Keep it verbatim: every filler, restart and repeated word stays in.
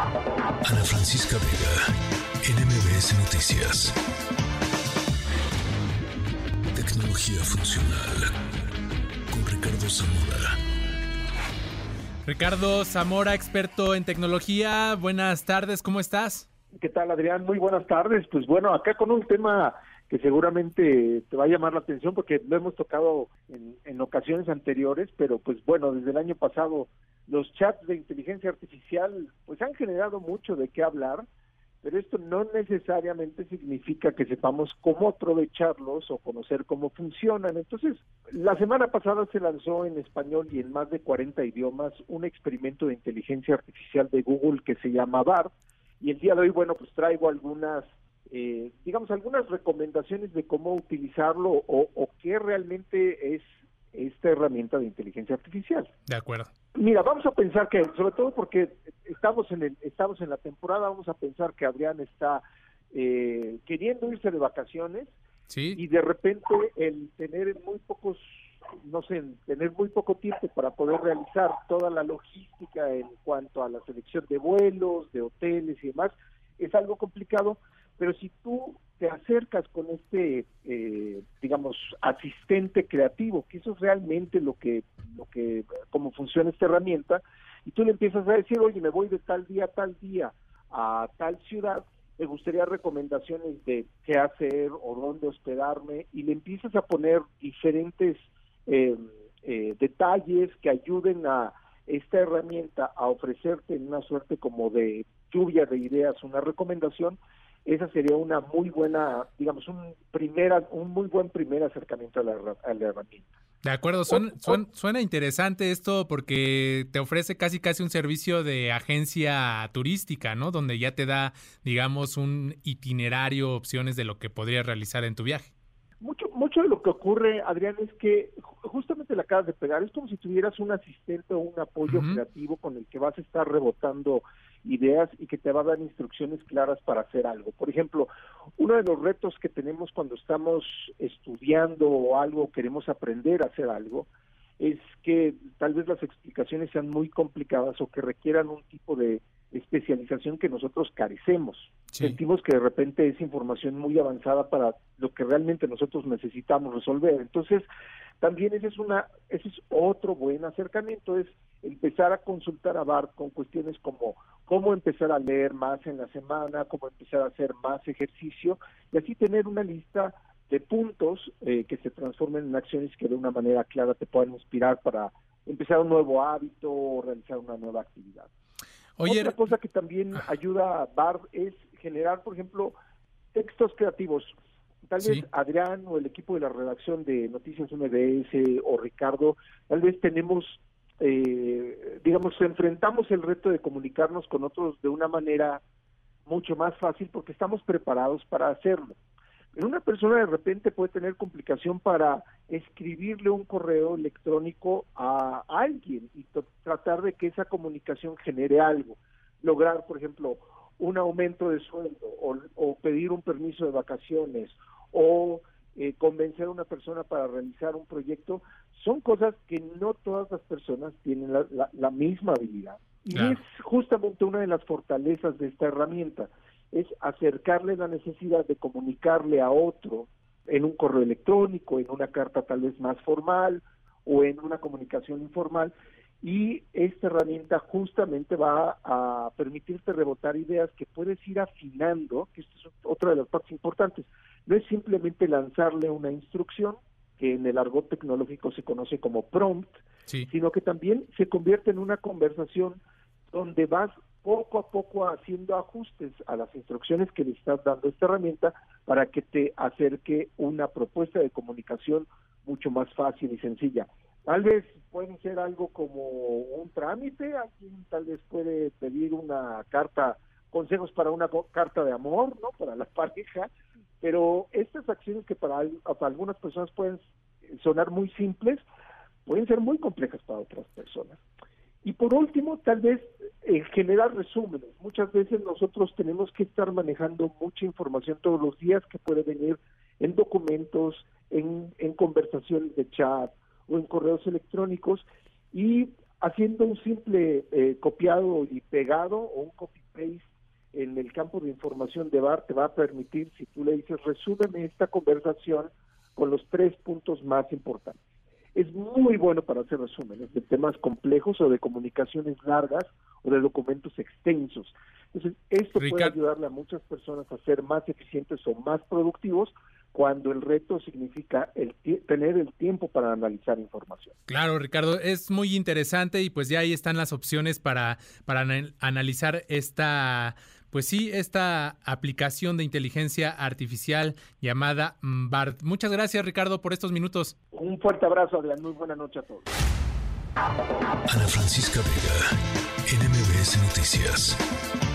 Ana Francisca Vega, en M V S Noticias. Tecnología Funcional, con Ricardo Zamora. Ricardo Zamora, experto en tecnología. Buenas tardes, ¿cómo estás? ¿Qué tal, Adrián? Muy buenas tardes. Pues bueno, acá con un tema que seguramente te va a llamar la atención porque lo hemos tocado en, en ocasiones anteriores, pero pues bueno, desde el año pasado los chats de inteligencia artificial pues han generado mucho de qué hablar, pero esto no necesariamente significa que sepamos cómo aprovecharlos o conocer cómo funcionan. Entonces, la semana pasada se lanzó en español y en más de cuarenta idiomas un experimento de inteligencia artificial de Google que se llama Bard, y el día de hoy, bueno, pues traigo algunas Eh, digamos, algunas recomendaciones de cómo utilizarlo o, o qué realmente es esta herramienta de inteligencia artificial. De acuerdo. Mira, vamos a pensar que, sobre todo porque estamos en el, estamos en la temporada, vamos a pensar que Adrián está eh, queriendo irse de vacaciones. Sí. Y de repente el tener muy pocos, no sé, tener muy poco tiempo para poder realizar toda la logística en cuanto a la selección de vuelos, de hoteles y demás, es algo complicado. Pero si tú te acercas con este, eh, digamos, asistente creativo, que eso es realmente lo que, lo que, cómo funciona esta herramienta, y tú le empiezas a decir, oye, me voy de tal día a tal día a tal ciudad, me gustaría recomendaciones de qué hacer o dónde hospedarme, y le empiezas a poner diferentes eh, eh, detalles que ayuden a esta herramienta a ofrecerte en una suerte como de lluvia de ideas una recomendación. Esa sería una muy buena, digamos, un primera, un muy buen primer acercamiento a la, a la herramienta. De acuerdo, son, son, suena interesante esto porque te ofrece casi casi un servicio de agencia turística, ¿no? Donde ya te da, digamos, un itinerario, opciones de lo que podrías realizar en tu viaje. Mucho, mucho de lo que ocurre, Adrián, es que justamente la acabas de pegar. Es como si tuvieras un asistente o un apoyo uh-huh. creativo con el que vas a estar rebotando ideas y que te va a dar instrucciones claras para hacer algo. Por ejemplo, uno de los retos que tenemos cuando estamos estudiando algo, queremos aprender a hacer algo, es que tal vez las explicaciones sean muy complicadas o que requieran un tipo de especialización que nosotros carecemos. Sí. Sentimos que de repente es información muy avanzada para lo que realmente nosotros necesitamos resolver. Entonces, también ese es una ese es otro buen acercamiento, es empezar a consultar a Bard con cuestiones como cómo empezar a leer más en la semana, cómo empezar a hacer más ejercicio, y así tener una lista de puntos eh, que se transformen en acciones que de una manera clara te puedan inspirar para empezar un nuevo hábito o realizar una nueva actividad. Oye, otra cosa que también ayuda a Bard es generar, por ejemplo, textos creativos. Tal vez sí. Adrián o el equipo de la redacción de Noticias M V S o Ricardo, tal vez tenemos, eh, digamos, enfrentamos el reto de comunicarnos con otros de una manera mucho más fácil porque estamos preparados para hacerlo. Pero una persona de repente puede tener complicación para escribirle un correo electrónico a alguien y t- tratar de que esa comunicación genere algo. Lograr, por ejemplo, un aumento de sueldo o, o pedir un permiso de vacaciones o eh, convencer a una persona para realizar un proyecto, son cosas que no todas las personas tienen la, la, la misma habilidad. Y claro, es justamente una de las fortalezas de esta herramienta, es acercarle la necesidad de comunicarle a otro en un correo electrónico, en una carta tal vez más formal o en una comunicación informal, y esta herramienta justamente va a permitirte rebotar ideas que puedes ir afinando, que esto es otra de las partes importantes. No es simplemente lanzarle una instrucción, que en el argot tecnológico se conoce como prompt, sí, sino que también se convierte en una conversación donde vas poco a poco haciendo ajustes a las instrucciones que le estás dando a esta herramienta para que te acerque una propuesta de comunicación mucho más fácil y sencilla. Tal vez puede ser algo como un trámite, alguien tal vez puede pedir una carta, consejos para una co- carta de amor, ¿no? Para la pareja, pero estas acciones que para, para algunas personas pueden sonar muy simples, pueden ser muy complejas para otras personas. Y por último, tal vez eh, generar resúmenes. Muchas veces nosotros tenemos que estar manejando mucha información todos los días que puede venir en documentos, en, en conversaciones de chat o en correos electrónicos, y haciendo un simple eh, copiado y pegado o un copy-paste en el campo de información de Bard te va a permitir, si tú le dices, resúmeme esta conversación con los tres puntos más importantes. Es muy bueno para hacer resúmenes de temas complejos o de comunicaciones largas o de documentos extensos. Entonces, esto Ricardo. puede ayudarle a muchas personas a ser más eficientes o más productivos cuando el reto significa el tener el tiempo para analizar información. Claro, Ricardo, es muy interesante y pues ya ahí están las opciones para, para analizar esta... Pues sí, esta aplicación de inteligencia artificial llamada Bard. Muchas gracias, Ricardo, por estos minutos. Un fuerte abrazo, Adrián. Muy buena noche a todos. Ana Francisca Vega, N M B S Noticias.